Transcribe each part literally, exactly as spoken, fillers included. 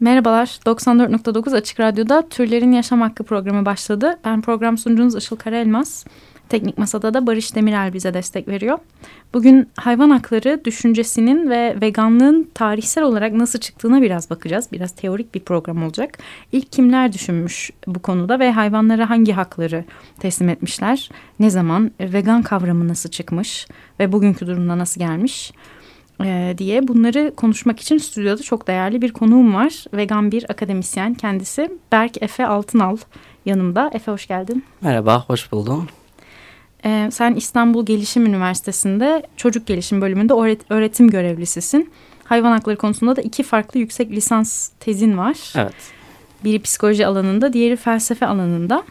Merhabalar, doksan dört nokta dokuz Açık Radyo'da Türlerin Yaşam Hakkı programı başladı. Ben program sunucunuz Işıl Karayelmaz. Teknik Masada da Barış Demirel bize destek veriyor. Bugün hayvan hakları düşüncesinin ve veganlığın tarihsel olarak nasıl çıktığına biraz bakacağız. Biraz teorik bir program olacak. İlk kimler düşünmüş bu konuda ve hayvanlara hangi hakları teslim etmişler? Ne zaman, vegan kavramı nasıl çıkmış ve bugünkü durumda nasıl gelmiş? Diye bunları konuşmak için stüdyoda çok değerli bir konuğum var. Vegan bir akademisyen kendisi Berk Efe Altınal yanımda. Efe hoş geldin. Merhaba, hoş buldum. Ee, sen İstanbul Gelişim Üniversitesi'nde Çocuk Gelişim bölümünde öğret- öğretim görevlisisin. Hayvan hakları konusunda da iki farklı yüksek lisans tezin var. Evet. Biri psikoloji alanında, diğeri felsefe alanında.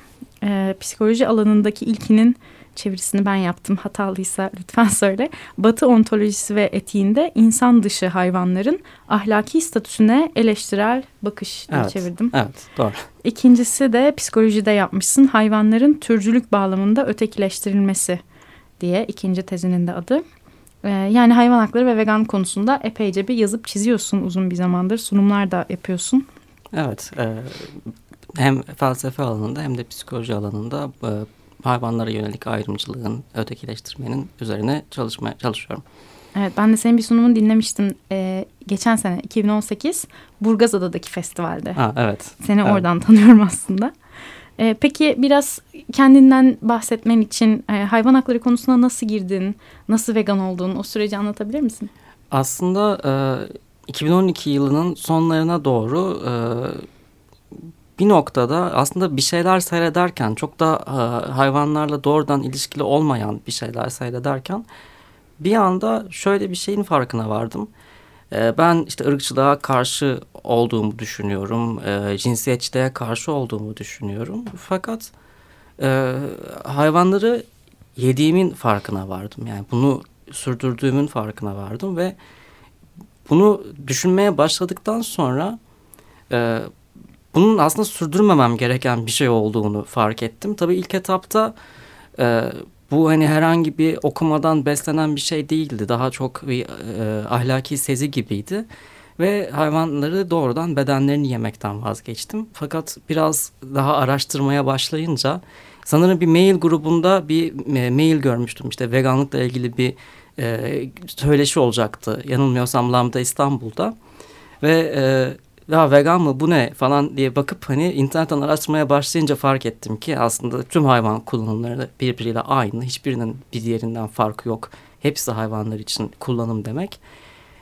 Ee, psikoloji alanındaki ilkinin çevirisini ben yaptım, hatalıysa lütfen söyle. Batı ontolojisi ve etiğinde insan dışı hayvanların ahlaki statüsüne eleştirel bakış diye evet, çevirdim. Evet, doğru. İkincisi de psikolojide yapmışsın, hayvanların türcülük bağlamında ötekileştirilmesi diye ikinci tezinin de adı. Ee, yani hayvan hakları ve vegan konusunda epeyce bir yazıp çiziyorsun uzun bir zamandır, sunumlar da yapıyorsun. Evet, e, hem felsefe alanında hem de psikoloji alanında e, hayvanlara yönelik ayrımcılığın, ötekileştirmenin üzerine çalışmaya çalışıyorum. Evet, ben de senin bir sunumunu dinlemiştim. Ee, geçen sene iki bin on sekiz Burgazada'daki festivalde. Ha, evet. Seni evet. Oradan tanıyorum aslında. Ee, peki biraz kendinden bahsetmen için e, hayvan hakları konusuna nasıl girdin, nasıl vegan oldun, o süreci anlatabilir misin? Aslında e, iki bin on iki yılının sonlarına doğru... E, Bir noktada aslında bir şeyler seyrederken, çok da e, hayvanlarla doğrudan ilişkili olmayan bir şeyler seyrederken bir anda şöyle bir şeyin farkına vardım. E, ben işte ırkçılığa karşı olduğumu düşünüyorum, e, cinsiyetçiliğe karşı olduğumu düşünüyorum. Fakat e, hayvanları yediğimin farkına vardım. Yani bunu sürdürdüğümün farkına vardım ve bunu düşünmeye başladıktan sonra... E, Bunun aslında sürdürmemem gereken bir şey olduğunu fark ettim. Tabii ilk etapta e, bu hani herhangi bir okumadan beslenen bir şey değildi. Daha çok bir e, ahlaki sezi gibiydi. Ve hayvanları doğrudan bedenlerini yemekten vazgeçtim. Fakat biraz daha araştırmaya başlayınca sanırım bir mail grubunda bir mail görmüştüm. İşte veganlıkla ilgili bir e, söyleşi olacaktı. Yanılmıyorsam Lambda İstanbul'da. Ve... E, Ya vegan mı bu ne falan diye bakıp hani internetten araştırmaya başlayınca fark ettim ki aslında tüm hayvan kullanımları birbiriyle aynı. Hiçbirinin bir diğerinden farkı yok. Hepsi hayvanlar için kullanım demek.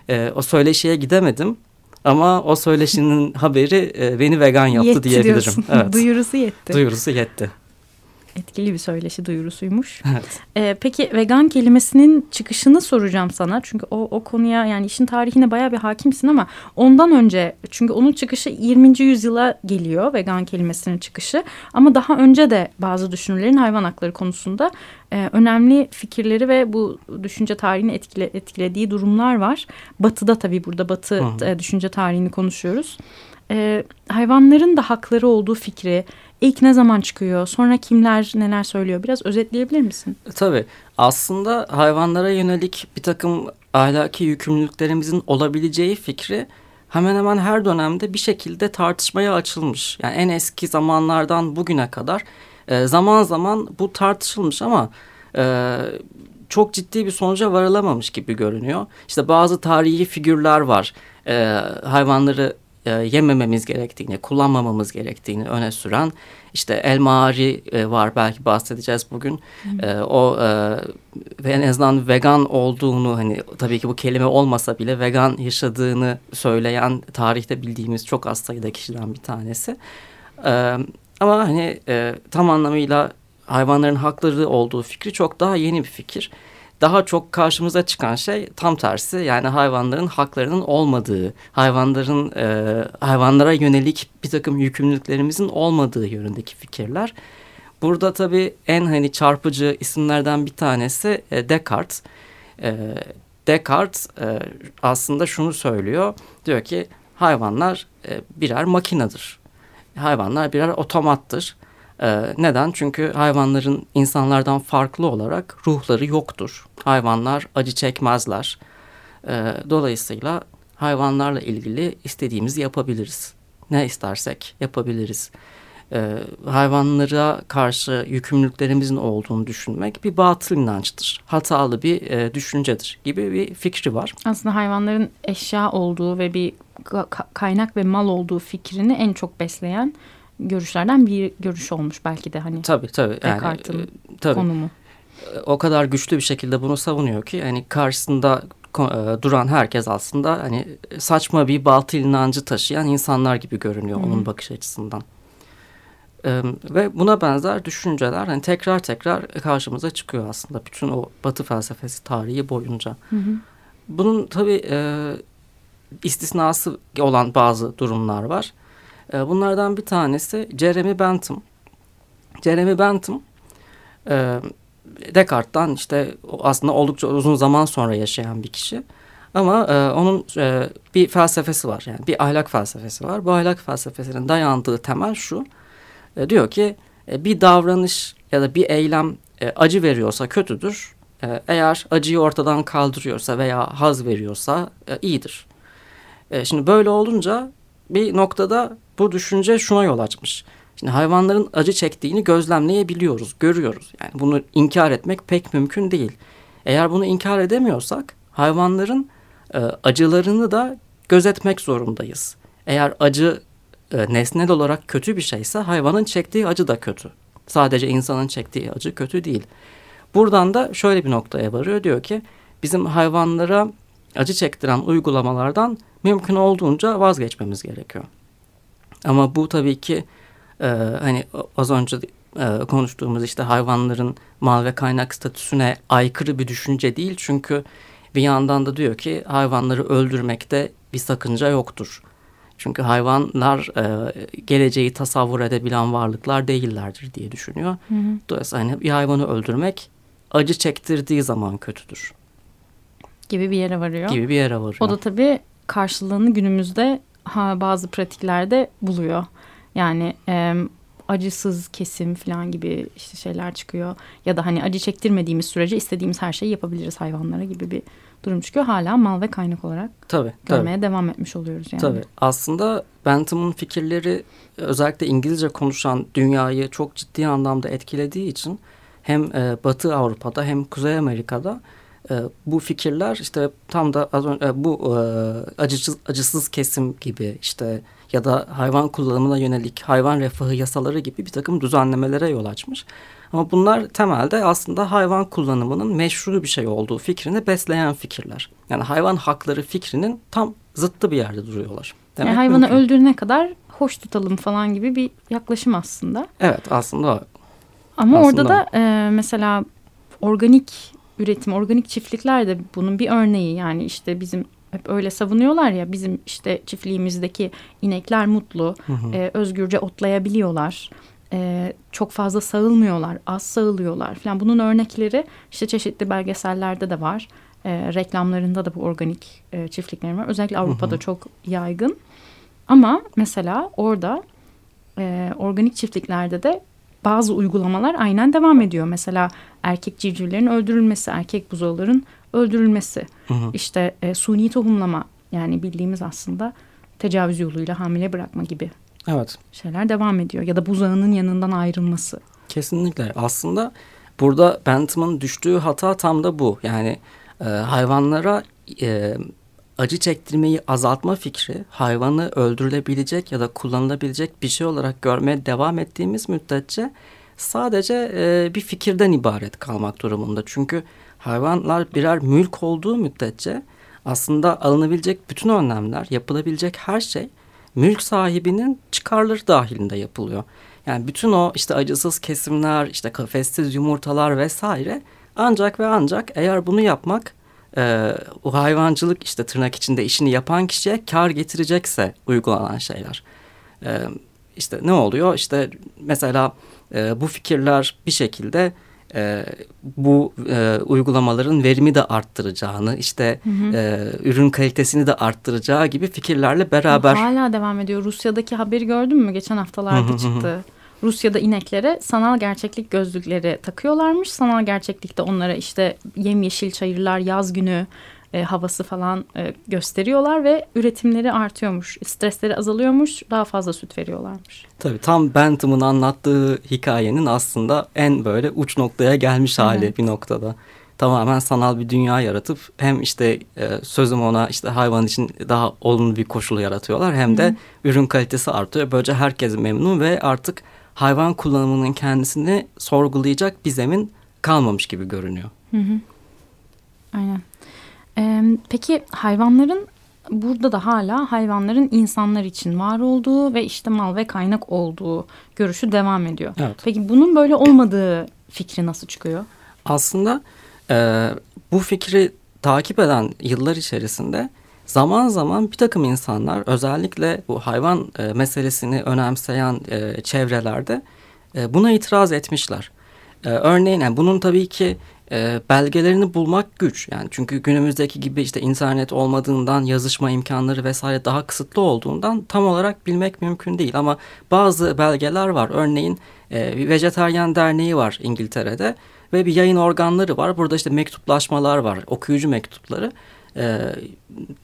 Ee, o söyleşiye gidemedim ama o söyleşinin haberi e, beni vegan yaptı yetti diyebilirim. Diyorsun. Evet. Duyurusu yetti. Duyurusu yetti. Etkili bir söyleşi duyurusuymuş. Evet. Ee, peki vegan kelimesinin çıkışını soracağım sana. Çünkü o, o konuya yani işin tarihine bayağı bir hakimsin ama ondan önce çünkü onun çıkışı yirminci yüzyıla geliyor vegan kelimesinin çıkışı. Ama daha önce de bazı düşünürlerin hayvan hakları konusunda e, önemli fikirleri ve bu düşünce tarihini etkile, etkilediği durumlar var. Batı'da tabii burada Batı hmm. düşünce tarihini konuşuyoruz. Ee, hayvanların da hakları olduğu fikri ilk ne zaman çıkıyor? Sonra kimler neler söylüyor? Biraz özetleyebilir misin? Tabii. Aslında hayvanlara yönelik bir takım ahlaki yükümlülüklerimizin olabileceği fikri hemen hemen her dönemde bir şekilde tartışmaya açılmış. Yani en eski zamanlardan bugüne kadar zaman zaman bu tartışılmış ama... E, Çok ciddi bir sonuca varılamamış gibi görünüyor. İşte bazı tarihi figürler var. E, hayvanları... E, yemememiz gerektiğini, kullanmamamız gerektiğini öne süren işte El Maari e, var, belki bahsedeceğiz bugün. E, o e, en azından vegan olduğunu, hani tabii ki bu kelime olmasa bile vegan yaşadığını söyleyen, tarihte bildiğimiz çok az sayıda kişiden bir tanesi. E, ama hani e, tam anlamıyla hayvanların hakları olduğu fikri çok daha yeni bir fikir. Daha çok karşımıza çıkan şey tam tersi, yani hayvanların haklarının olmadığı, hayvanların e, hayvanlara yönelik bir takım yükümlülüklerimizin olmadığı yönündeki fikirler. Burada tabii en hani çarpıcı isimlerden bir tanesi e, Descartes. E, Descartes e, aslında şunu söylüyor, diyor ki hayvanlar e, birer makinedir, hayvanlar birer otomattır. Neden? Çünkü hayvanların insanlardan farklı olarak ruhları yoktur. Hayvanlar acı çekmezler. Dolayısıyla hayvanlarla ilgili istediğimizi yapabiliriz. Ne istersek yapabiliriz. Ee, hayvanlara karşı yükümlülüklerimizin olduğunu düşünmek bir batıl inançtır. Hatalı bir e, düşüncedir gibi bir fikri var. Aslında hayvanların eşya olduğu ve bir kaynak ve mal olduğu fikrini en çok besleyen görüşlerden bir görüş olmuş belki de. Hani tabii tabii. Descartes'in yani, e, tabii. konumu. O kadar güçlü bir şekilde bunu savunuyor ki hani karşısında duran herkes aslında hani saçma bir batıl inancı taşıyan insanlar gibi görünüyor hmm. onun bakış açısından. Ee, ve buna benzer düşünceler hani tekrar tekrar karşımıza çıkıyor aslında bütün o Batı felsefesi tarihi boyunca. Hı hı. Bunun tabii e, istisnası olan bazı durumlar var. E, bunlardan bir tanesi Jeremy Bentham. Jeremy Bentham e, Descartes'tan işte aslında oldukça uzun zaman sonra yaşayan bir kişi. Ama e, onun e, bir felsefesi var, yani bir ahlak felsefesi var. Bu ahlak felsefesinin dayandığı temel şu. Diyor ki bir davranış ya da bir eylem acı veriyorsa kötüdür. Eğer acıyı ortadan kaldırıyorsa veya haz veriyorsa iyidir. Şimdi böyle olunca bir noktada bu düşünce şuna yol açmış. Şimdi hayvanların acı çektiğini gözlemleyebiliyoruz, görüyoruz. Yani bunu inkar etmek pek mümkün değil. Eğer bunu inkar edemiyorsak hayvanların acılarını da gözetmek zorundayız. Eğer acı nesnel olarak kötü bir şeyse hayvanın çektiği acı da kötü. Sadece insanın çektiği acı kötü değil. Buradan da şöyle bir noktaya varıyor. Diyor ki bizim hayvanlara acı çektiren uygulamalardan mümkün olduğunca vazgeçmemiz gerekiyor. Ama bu tabii ki e, hani az önce e, konuştuğumuz işte hayvanların mal ve kaynak statüsüne aykırı bir düşünce değil. Çünkü bir yandan da diyor ki hayvanları öldürmekte bir sakınca yoktur. Çünkü hayvanlar e, geleceği tasavvur edebilen varlıklar değillerdir diye düşünüyor. Hı hı. Dolayısıyla hani bir hayvanı öldürmek acı çektirdiği zaman kötüdür. Gibi bir yere varıyor. Gibi bir yere varıyor. O da tabii karşılığını günümüzde ha, bazı pratiklerde buluyor. Yani e, acısız kesim falan gibi işte şeyler çıkıyor. Ya da hani acı çektirmediğimiz sürece istediğimiz her şeyi yapabiliriz hayvanlara gibi bir durum çıkıyor. Hala mal ve kaynak olarak tabii, görmeye tabii. devam etmiş oluyoruz yani. Tabii. Aslında Bentham'ın fikirleri özellikle İngilizce konuşan dünyayı çok ciddi anlamda etkilediği için hem e, Batı Avrupa'da hem Kuzey Amerika'da e, bu fikirler işte tam da az önce e, bu e, acısız, acısız kesim gibi işte ya da hayvan kullanımına yönelik hayvan refahı yasaları gibi bir takım düzenlemelere yol açmış. Ama bunlar temelde aslında hayvan kullanımının meşru bir şey olduğu fikrini besleyen fikirler. Yani hayvan hakları fikrinin tam zıttı bir yerde duruyorlar. Demek yani hayvanı mümkün. Öldürene kadar hoş tutalım falan gibi bir yaklaşım aslında. Evet aslında. Ama aslında orada da e, mesela organik üretim, organik çiftlikler de bunun bir örneği. Yani işte bizim hep öyle savunuyorlar ya, bizim işte çiftliğimizdeki inekler mutlu, hı hı. E, özgürce otlayabiliyorlar. Ee, çok fazla sağılmıyorlar, az sağılıyorlar falan. Bunun örnekleri işte çeşitli belgesellerde de var. Ee, reklamlarında da bu organik e, çiftlikler var. Özellikle Avrupa'da hı hı. çok yaygın. Ama mesela orada e, organik çiftliklerde de bazı uygulamalar aynen devam ediyor. Mesela erkek civcivlerin öldürülmesi, erkek buzoların öldürülmesi. Hı hı. İşte e, suni tohumlama, yani bildiğimiz aslında tecavüz yoluyla hamile bırakma gibi. Evet. Şeyler devam ediyor ya da buzağının yanından ayrılması. Kesinlikle. Aslında burada Bentham'ın düştüğü hata tam da bu. Yani e, hayvanlara e, acı çektirmeyi azaltma fikri, hayvanı öldürülebilecek ya da kullanılabilecek bir şey olarak görmeye devam ettiğimiz müddetçe sadece e, bir fikirden ibaret kalmak durumunda. Çünkü hayvanlar birer mülk olduğu müddetçe aslında alınabilecek bütün önlemler, yapılabilecek her şey mülk sahibinin çıkarları dahilinde yapılıyor. Yani bütün o işte acısız kesimler, işte kafessiz yumurtalar vesaire ancak ve ancak eğer bunu yapmak e, o hayvancılık işte tırnak içinde işini yapan kişiye kar getirecekse uygulanan şeyler. E, işte ne oluyor? İşte mesela e, bu fikirler bir şekilde e, bu e, uygulamaların verimi de arttıracağını, işte hı hı. E, ürün kalitesini de arttıracağı gibi fikirlerle beraber. Hala devam ediyor. Rusya'daki haberi gördün mü? Geçen haftalarda hı hı çıktı. Hı. Rusya'da ineklere sanal gerçeklik gözlükleri takıyorlarmış. Sanal gerçeklikte onlara işte yemyeşil çayırlar, yaz günü, e, havası falan e, gösteriyorlar ve üretimleri artıyormuş, stresleri azalıyormuş, daha fazla süt veriyorlarmış. Tabii tam Bentham'ın anlattığı hikayenin aslında en böyle uç noktaya gelmiş hali, evet, bir noktada. Tamamen sanal bir dünya yaratıp hem işte e, sözüm ona işte hayvan için daha olumlu bir koşul yaratıyorlar, hem de hı, ürün kalitesi artıyor. Böylece herkes memnun ve artık hayvan kullanımının kendisini sorgulayacak bir zemin kalmamış gibi görünüyor. Hı hı. Aynen. Ee, peki hayvanların burada da hala hayvanların insanlar için var olduğu ve işte mal ve kaynak olduğu görüşü devam ediyor. Evet. Peki bunun böyle olmadığı fikri nasıl çıkıyor? Aslında e, bu fikri takip eden yıllar içerisinde zaman zaman bir takım insanlar, özellikle bu hayvan e, meselesini önemseyen e, çevrelerde e, buna itiraz etmişler. E, örneğin yani bunun tabii ki e, belgelerini bulmak güç. Yani çünkü günümüzdeki gibi işte internet olmadığından, yazışma imkanları vesaire daha kısıtlı olduğundan tam olarak bilmek mümkün değil. Ama bazı belgeler var. Örneğin e, bir vejetaryen derneği var İngiltere'de ve bir yayın organları var. Burada işte mektuplaşmalar var, okuyucu mektupları. Ee,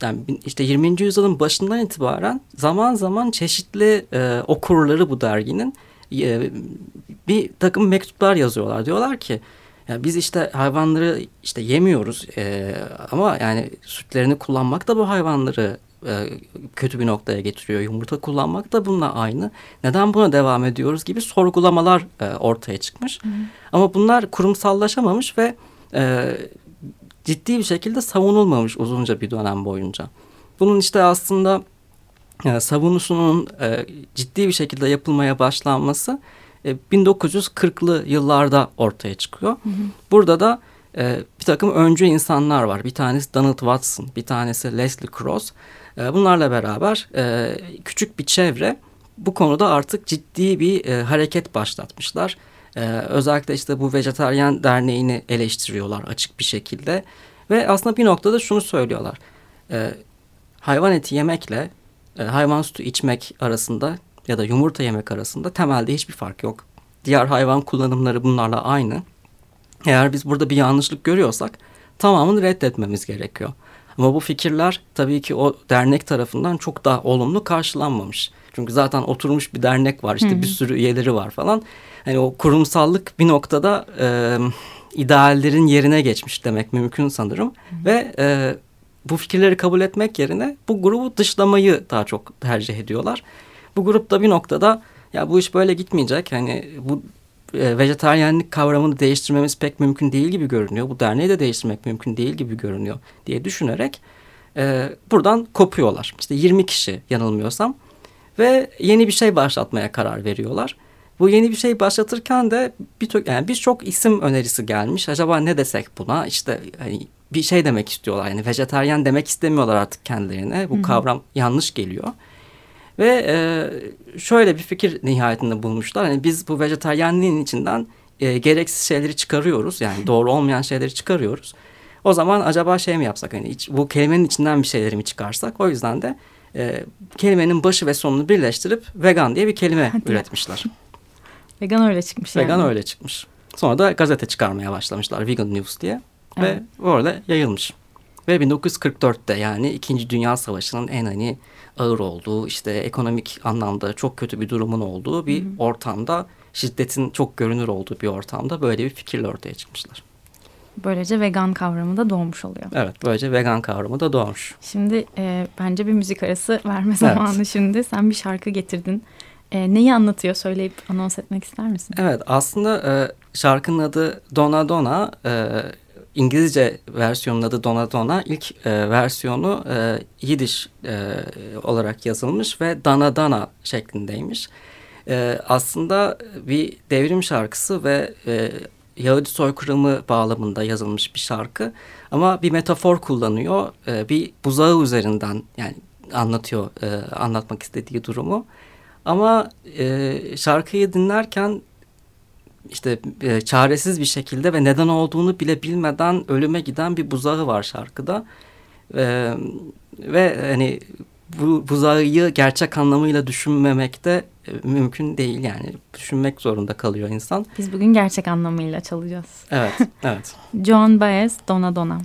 yani işte yirminci yüzyılın başından itibaren zaman zaman çeşitli e, okurları bu derginin e, bir takım mektuplar yazıyorlar. Diyorlar ki yani biz işte hayvanları işte yemiyoruz e, ama yani sütlerini kullanmak da bu hayvanları e, kötü bir noktaya getiriyor. Yumurta kullanmak da bununla aynı. Neden buna devam ediyoruz gibi sorgulamalar e, ortaya çıkmış. Hı. Ama bunlar kurumsallaşamamış ve E, ciddi bir şekilde savunulmamış uzunca bir dönem boyunca. Bunun işte aslında yani savunusunun e, ciddi bir şekilde yapılmaya başlanması e, bin dokuz yüz kırklı yıllarda ortaya çıkıyor. Hı hı. Burada da e, bir takım öncü insanlar var. Bir tanesi Donald Watson, bir tanesi Leslie Cross. E, bunlarla beraber e, küçük bir çevre bu konuda artık ciddi bir e, hareket başlatmışlar. Ee, özellikle işte bu vejetaryen derneğini eleştiriyorlar açık bir şekilde ve aslında bir noktada şunu söylüyorlar: ee, hayvan eti yemekle e, hayvan sütü içmek arasında ya da yumurta yemek arasında temelde hiçbir fark yok. Diğer hayvan kullanımları bunlarla aynı. Eğer biz burada bir yanlışlık görüyorsak tamamını reddetmemiz gerekiyor. Ama bu fikirler tabii ki o dernek tarafından çok daha olumlu karşılanmamış. Çünkü zaten oturmuş bir dernek var, işte hmm. bir sürü üyeleri var falan. Hani o kurumsallık bir noktada e, ideallerin yerine geçmiş demek mümkün sanırım. Hmm. Ve e, bu fikirleri kabul etmek yerine bu grubu dışlamayı daha çok tercih ediyorlar. Bu grup da bir noktada ya bu iş böyle gitmeyecek, hani bu e, vejetaryenlik kavramını değiştirmemiz pek mümkün değil gibi görünüyor. Bu derneği de değiştirmek mümkün değil gibi görünüyor diye düşünerek e, buradan kopuyorlar. İşte yirmi kişi yanılmıyorsam. Ve yeni bir şey başlatmaya karar veriyorlar. Bu yeni bir şey başlatırken de bir yani birçok isim önerisi gelmiş. Acaba ne desek buna? İşte hani bir şey demek istiyorlar. Yani vejetaryen demek istemiyorlar artık kendilerine. Bu Hı-hı. kavram yanlış geliyor. Ve e, şöyle bir fikir nihayetinde bulmuşlar. Hani biz bu vejetaryenliğin içinden e, gereksiz şeyleri çıkarıyoruz. Yani doğru olmayan şeyleri çıkarıyoruz. O zaman acaba şey mi yapsak? Hani hiç, bu kelimenin içinden bir şeyleri mi çıkarsak? O yüzden de E, kelimenin başı ve sonunu birleştirip vegan diye bir kelime Hadi üretmişler. Ya. Vegan öyle çıkmış. Vegan yani. öyle çıkmış. Sonra da gazete çıkarmaya başlamışlar, Vegan News diye. Evet. Ve orada yayılmış. Ve bin dokuz yüz kırk dörtte yani İkinci Dünya Savaşı'nın en hani ağır olduğu, işte ekonomik anlamda çok kötü bir durumun olduğu bir Hı-hı. ortamda, şiddetin çok görünür olduğu bir ortamda böyle bir fikirle ortaya çıkmışlar. Böylece vegan kavramı da doğmuş oluyor. Evet, böylece vegan kavramı da doğmuş. Şimdi e, bence bir müzik arası verme zamanı evet. Şimdi. Sen bir şarkı getirdin. E, neyi anlatıyor? Söyleyip anons etmek ister misin? Evet, aslında e, şarkının adı Dona Dona. E, İngilizce versiyonun adı Dona Dona. İlk e, versiyonu e, Yidiş e, olarak yazılmış ve Dona Dona şeklindeymiş. E, aslında bir devrim şarkısı ve E, Yahudi soykırımı bağlamında yazılmış bir şarkı ama bir metafor kullanıyor, ee, bir buzağı üzerinden yani anlatıyor e, anlatmak istediği durumu. Ama e, şarkıyı dinlerken işte e, çaresiz bir şekilde ve neden olduğunu bile bilmeden ölüme giden bir buzağı var şarkıda e, ve hani bu buzağıyı gerçek anlamıyla düşünmemekte mümkün değil, yani düşünmek zorunda kalıyor insan. Biz bugün gerçek anlamıyla çalacağız. Evet, evet. Joan Baez, Dona Dona.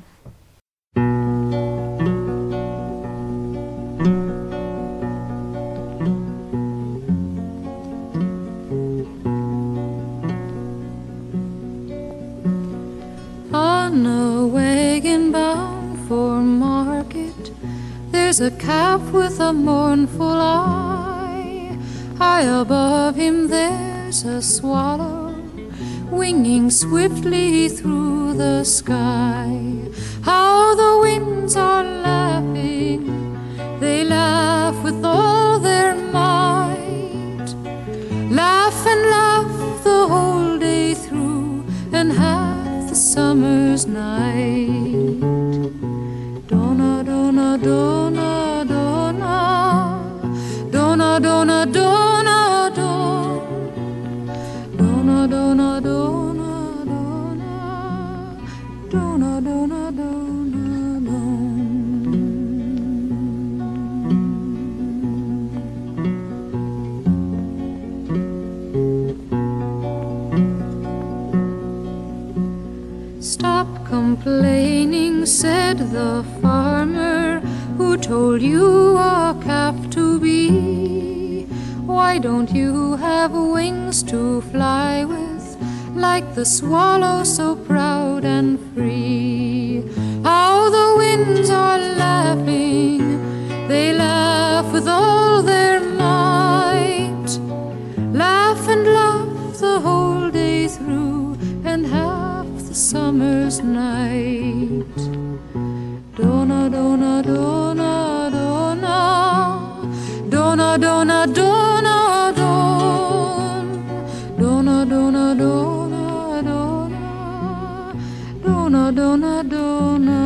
There's a calf with a mournful eye. High above him there's a swallow, winging swiftly through the sky. How the winds are laughing, they laugh with all their might. Laugh and laugh the whole day through, and half the summer's night. Dona dona dona, dona dona dona dona, dona dona dona dona, dona dona dona dona. Stop complaining, said the farmer. Who told you a calf to be? Why don't you have wings to fly with, like the swallow so proud and free? How the winds are laughing, they laugh with all their might. Laugh and laugh the whole day through, and half the summer's night. Dona, dona, dona, dona, dona, dona, dona, dona, dona, dona, dona, dona, dona, dona, dona.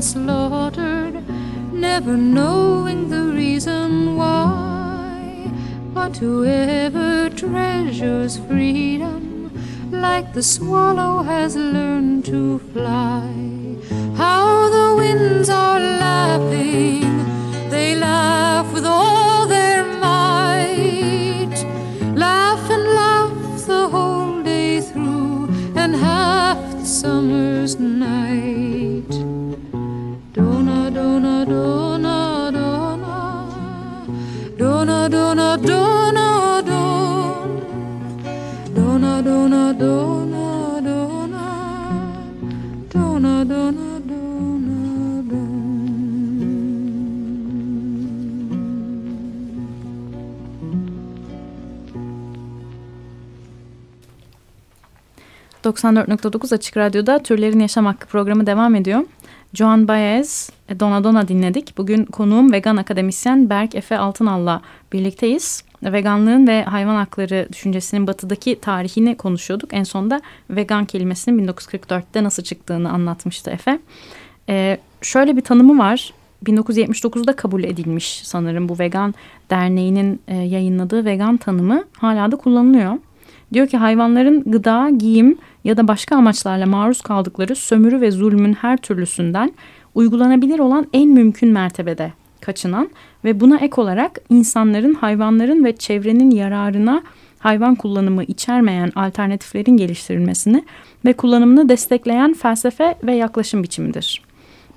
Slaughtered, never knowing the reason why. But whoever treasures freedom, like the swallow has learned to fly. How the winds are laughing, they laugh with all their might. Laugh and laugh the whole day through, and half the summer's night. Dona, dona, dona, dona, dona, dona, dona, dona, dona, dona, dona, dona, dona. doksan dört nokta dokuz Açık Radyo'da Türlerin Yaşam Hakkı programı devam ediyor. Joan Baez, Dona Dona dinledik. Bugün konuğum vegan akademisyen Berk Efe Altınal'la birlikteyiz. Veganlığın ve hayvan hakları düşüncesinin batıdaki tarihini konuşuyorduk. En sonunda vegan kelimesinin bin dokuz yüz kırk dörtte nasıl çıktığını anlatmıştı Efe. Ee, şöyle bir tanımı var. bin dokuz yüz yetmiş dokuzda kabul edilmiş sanırım bu vegan derneğinin e, yayınladığı vegan tanımı hala da kullanılıyor. Diyor ki hayvanların gıda, giyim ya da başka amaçlarla maruz kaldıkları sömürü ve zulmün her türlüsünden uygulanabilir olan en mümkün mertebede kaçınan ve buna ek olarak insanların, hayvanların ve çevrenin yararına hayvan kullanımı içermeyen alternatiflerin geliştirilmesini ve kullanımını destekleyen felsefe ve yaklaşım biçimidir.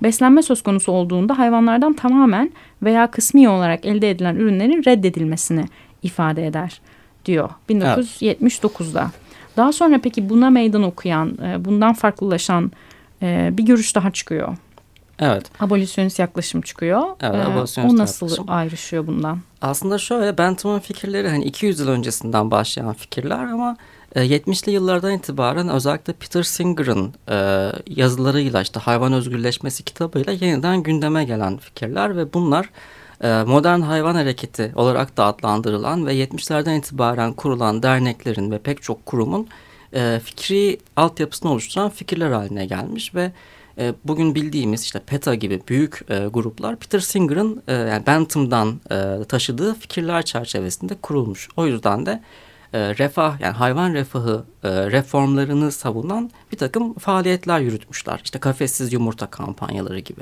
Beslenme söz konusu olduğunda hayvanlardan tamamen veya kısmi olarak elde edilen ürünlerin reddedilmesini ifade eder diyor bin dokuz yüz yetmiş dokuzda. Evet. Daha sonra peki buna meydan okuyan, bundan farklılaşan bir görüş daha çıkıyor. Evet. Abolisyonist yaklaşım çıkıyor. Evet, ee, abolisyonist o nasıl yaklaşım ayrışıyor bundan? Aslında şöyle, Bentham'ın fikirleri hani iki yüz yıl öncesinden başlayan fikirler ama yetmişli yıllardan itibaren özellikle Peter Singer'ın yazılarıyla, işte Hayvan Özgürleşmesi kitabıyla yeniden gündeme gelen fikirler ve bunlar modern hayvan hareketi olarak da adlandırılan ve yetmişlerden itibaren kurulan derneklerin ve pek çok kurumun fikri altyapısını oluşturan fikirler haline gelmiş ve bugün bildiğimiz işte PETA gibi büyük gruplar Peter Singer'ın, yani Bentham'dan taşıdığı fikirler çerçevesinde kurulmuş. O yüzden de refah, yani hayvan refahı reformlarını savunan bir takım faaliyetler yürütmüşler. İşte kafessiz yumurta kampanyaları gibi.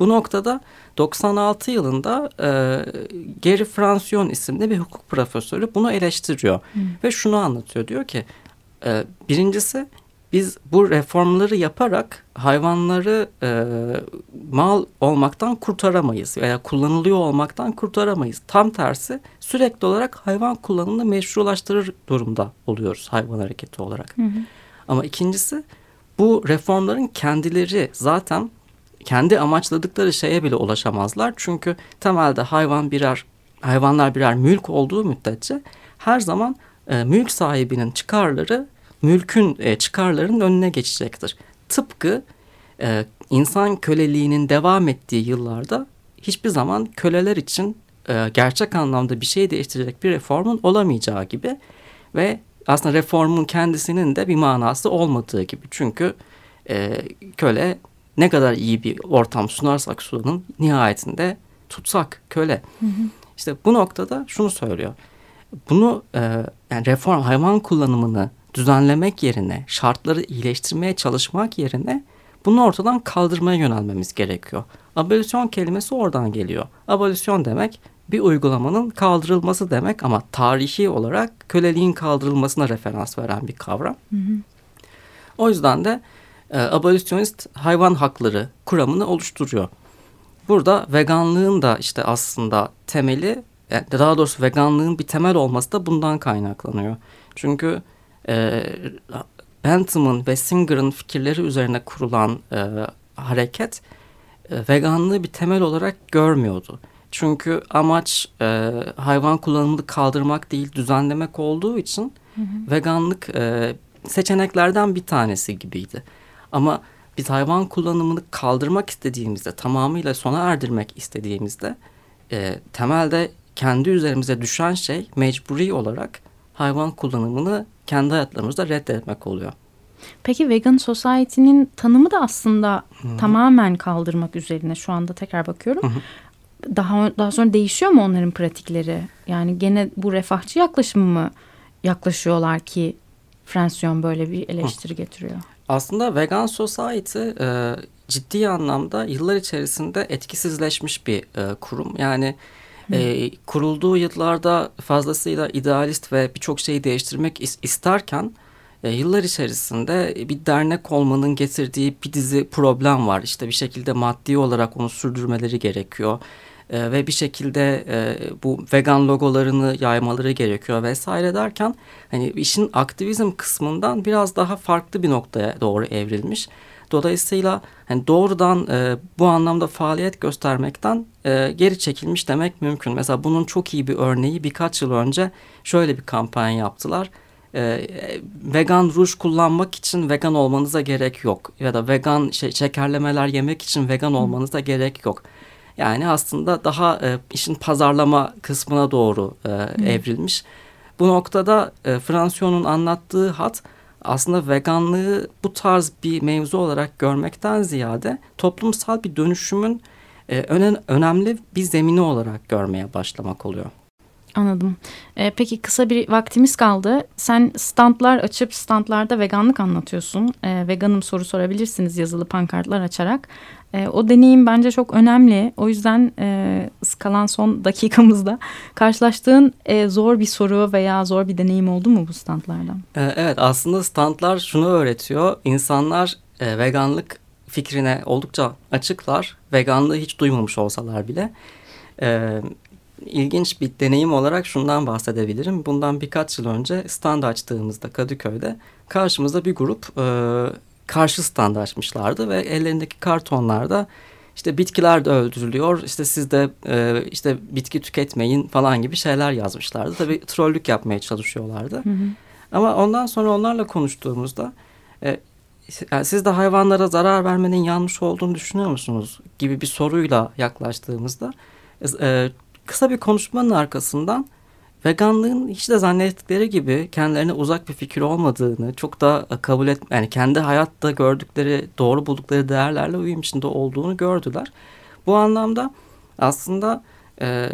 Bu noktada doksan altı yılında e, Gary Francione isimli bir hukuk profesörü bunu eleştiriyor. Hmm. Ve şunu anlatıyor, diyor ki e, birincisi Biz bu reformları yaparak hayvanları e, mal olmaktan kurtaramayız veya kullanılıyor olmaktan kurtaramayız. Tam tersi sürekli olarak hayvan kullanımını meşrulaştırır durumda oluyoruz hayvan hareketi olarak. Hı hı. Ama ikincisi, bu reformların kendileri zaten kendi amaçladıkları şeye bile ulaşamazlar. Çünkü temelde hayvan birer hayvanlar birer mülk olduğu müddetçe her zaman e, mülk sahibinin çıkarları mülkün e, çıkarlarının önüne geçecektir. Tıpkı e, insan köleliğinin devam ettiği yıllarda hiçbir zaman köleler için e, gerçek anlamda bir şey değiştirecek bir reformun olamayacağı gibi ve aslında reformun kendisinin de bir manası olmadığı gibi. Çünkü e, köle ne kadar iyi bir ortam sunarsak sunalım nihayetinde tutsak köle. Hı hı. İşte bu noktada şunu söylüyor. Bunu e, yani reform hayvan kullanımını düzenlemek yerine, şartları iyileştirmeye çalışmak yerine bunu ortadan kaldırmaya yönelmemiz gerekiyor. Abolisyon kelimesi oradan geliyor. Abolisyon demek bir uygulamanın kaldırılması demek ama tarihi olarak köleliğin kaldırılmasına referans veren bir kavram. Hı hı. O yüzden de e, abolisyonist hayvan hakları kuramını oluşturuyor. Burada veganlığın da işte aslında temeli, daha doğrusu veganlığın bir temel olması da bundan kaynaklanıyor. Çünkü E, Bentham'ın ve Singer'ın fikirleri üzerine kurulan e, hareket e, veganlığı bir temel olarak görmüyordu. Çünkü amaç e, hayvan kullanımını kaldırmak değil düzenlemek olduğu için hı hı. veganlık e, seçeneklerden bir tanesi gibiydi. Ama biz hayvan kullanımını kaldırmak istediğimizde, tamamıyla sona erdirmek istediğimizde e, temelde kendi üzerimize düşen şey mecburi olarak hayvan kullanımını kendi hayatlarımızda reddetmek oluyor. Peki Vegan Society'nin tanımı da aslında Hı-hı. tamamen kaldırmak üzerine, şu anda tekrar bakıyorum. Hı-hı. Daha daha sonra değişiyor mu onların pratikleri? Yani gene bu refahçı yaklaşımı mı yaklaşıyorlar ki Francione böyle bir eleştiri Hı-hı. getiriyor? Aslında Vegan Society e, ciddi anlamda yıllar içerisinde etkisizleşmiş bir e, kurum. Yani E, kurulduğu yıllarda fazlasıyla idealist ve birçok şeyi değiştirmek is- isterken e, yıllar içerisinde bir dernek olmanın getirdiği bir dizi problem var. İşte bir şekilde maddi olarak onu sürdürmeleri gerekiyor e, ve bir şekilde e, bu vegan logolarını yaymaları gerekiyor vesaire derken hani işin aktivizm kısmından biraz daha farklı bir noktaya doğru evrilmiş. Dolayısıyla hani doğrudan e, bu anlamda faaliyet göstermekten e, geri çekilmiş demek mümkün. Mesela bunun çok iyi bir örneği birkaç yıl önce şöyle bir kampanya yaptılar. E, vegan ruj kullanmak için vegan olmanıza gerek yok. Ya da vegan şey, şekerlemeler yemek için vegan olmanıza gerek yok. Yani aslında daha e, işin pazarlama kısmına doğru e, evrilmiş. Bu noktada e, Francione'un anlattığı hat aslında veganlığı bu tarz bir mevzu olarak görmekten ziyade toplumsal bir dönüşümün e, önemli bir zemini olarak görmeye başlamak oluyor. Anladım. E, peki kısa bir vaktimiz kaldı. Sen standlar açıp standlarda veganlık anlatıyorsun. E, veganım soru sorabilirsiniz yazılı pankartlar açarak. E, o deneyim bence çok önemli. O yüzden e, kalan son dakikamızda karşılaştığın e, zor bir soru veya zor bir deneyim oldu mu bu standlardan? E, evet, aslında standlar şunu öğretiyor. İnsanlar e, veganlık fikrine oldukça açıklar. Veganlığı hiç duymamış olsalar bile. Evet. İlginç bir deneyim olarak şundan bahsedebilirim. Bundan birkaç yıl önce stand açtığımızda Kadıköy'de karşımızda bir grup e, karşı stand açmışlardı ve ellerindeki kartonlarda işte bitkiler de öldürülüyor, işte siz de e, işte bitki tüketmeyin falan gibi şeyler yazmışlardı. Tabii trollük yapmaya çalışıyorlardı. Hı hı. Ama ondan sonra onlarla konuştuğumuzda e, yani siz de hayvanlara zarar vermenin yanlış olduğunu düşünüyor musunuz gibi bir soruyla yaklaştığımızda e, kısa bir konuşmanın arkasından veganlığın hiç de zannettikleri gibi kendilerine uzak bir fikir olmadığını, çok da kabul et, yani kendi hayatta gördükleri, doğru buldukları değerlerle uyum içinde olduğunu gördüler. Bu anlamda aslında e,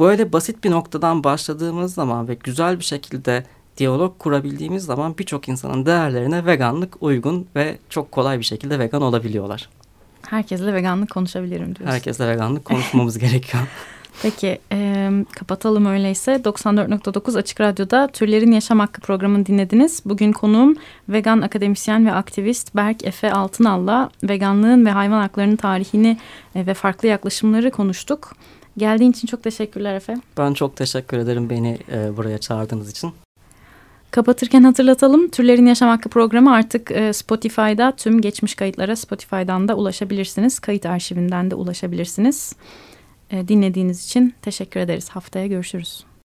böyle basit bir noktadan başladığımız zaman ve güzel bir şekilde diyalog kurabildiğimiz zaman birçok insanın değerlerine veganlık uygun ve çok kolay bir şekilde vegan olabiliyorlar. Herkesle veganlık konuşabilirim diyorsun. Herkesle veganlık konuşmamız gerekiyor. Peki e, kapatalım öyleyse. doksan dört nokta dokuz Açık Radyo'da Türlerin Yaşam Hakkı programını dinlediniz. Bugün konuğum vegan akademisyen ve aktivist Berk Efe Altınal'la veganlığın ve hayvan haklarının tarihini e, ve farklı yaklaşımları konuştuk. Geldiğin için çok teşekkürler Efe. Ben çok teşekkür ederim beni e, buraya çağırdığınız için. Kapatırken hatırlatalım. Türlerin Yaşam Hakkı programı artık Spotify'da, tüm geçmiş kayıtlara Spotify'dan da ulaşabilirsiniz. Kayıt arşivinden de ulaşabilirsiniz. Dinlediğiniz için teşekkür ederiz. Haftaya görüşürüz.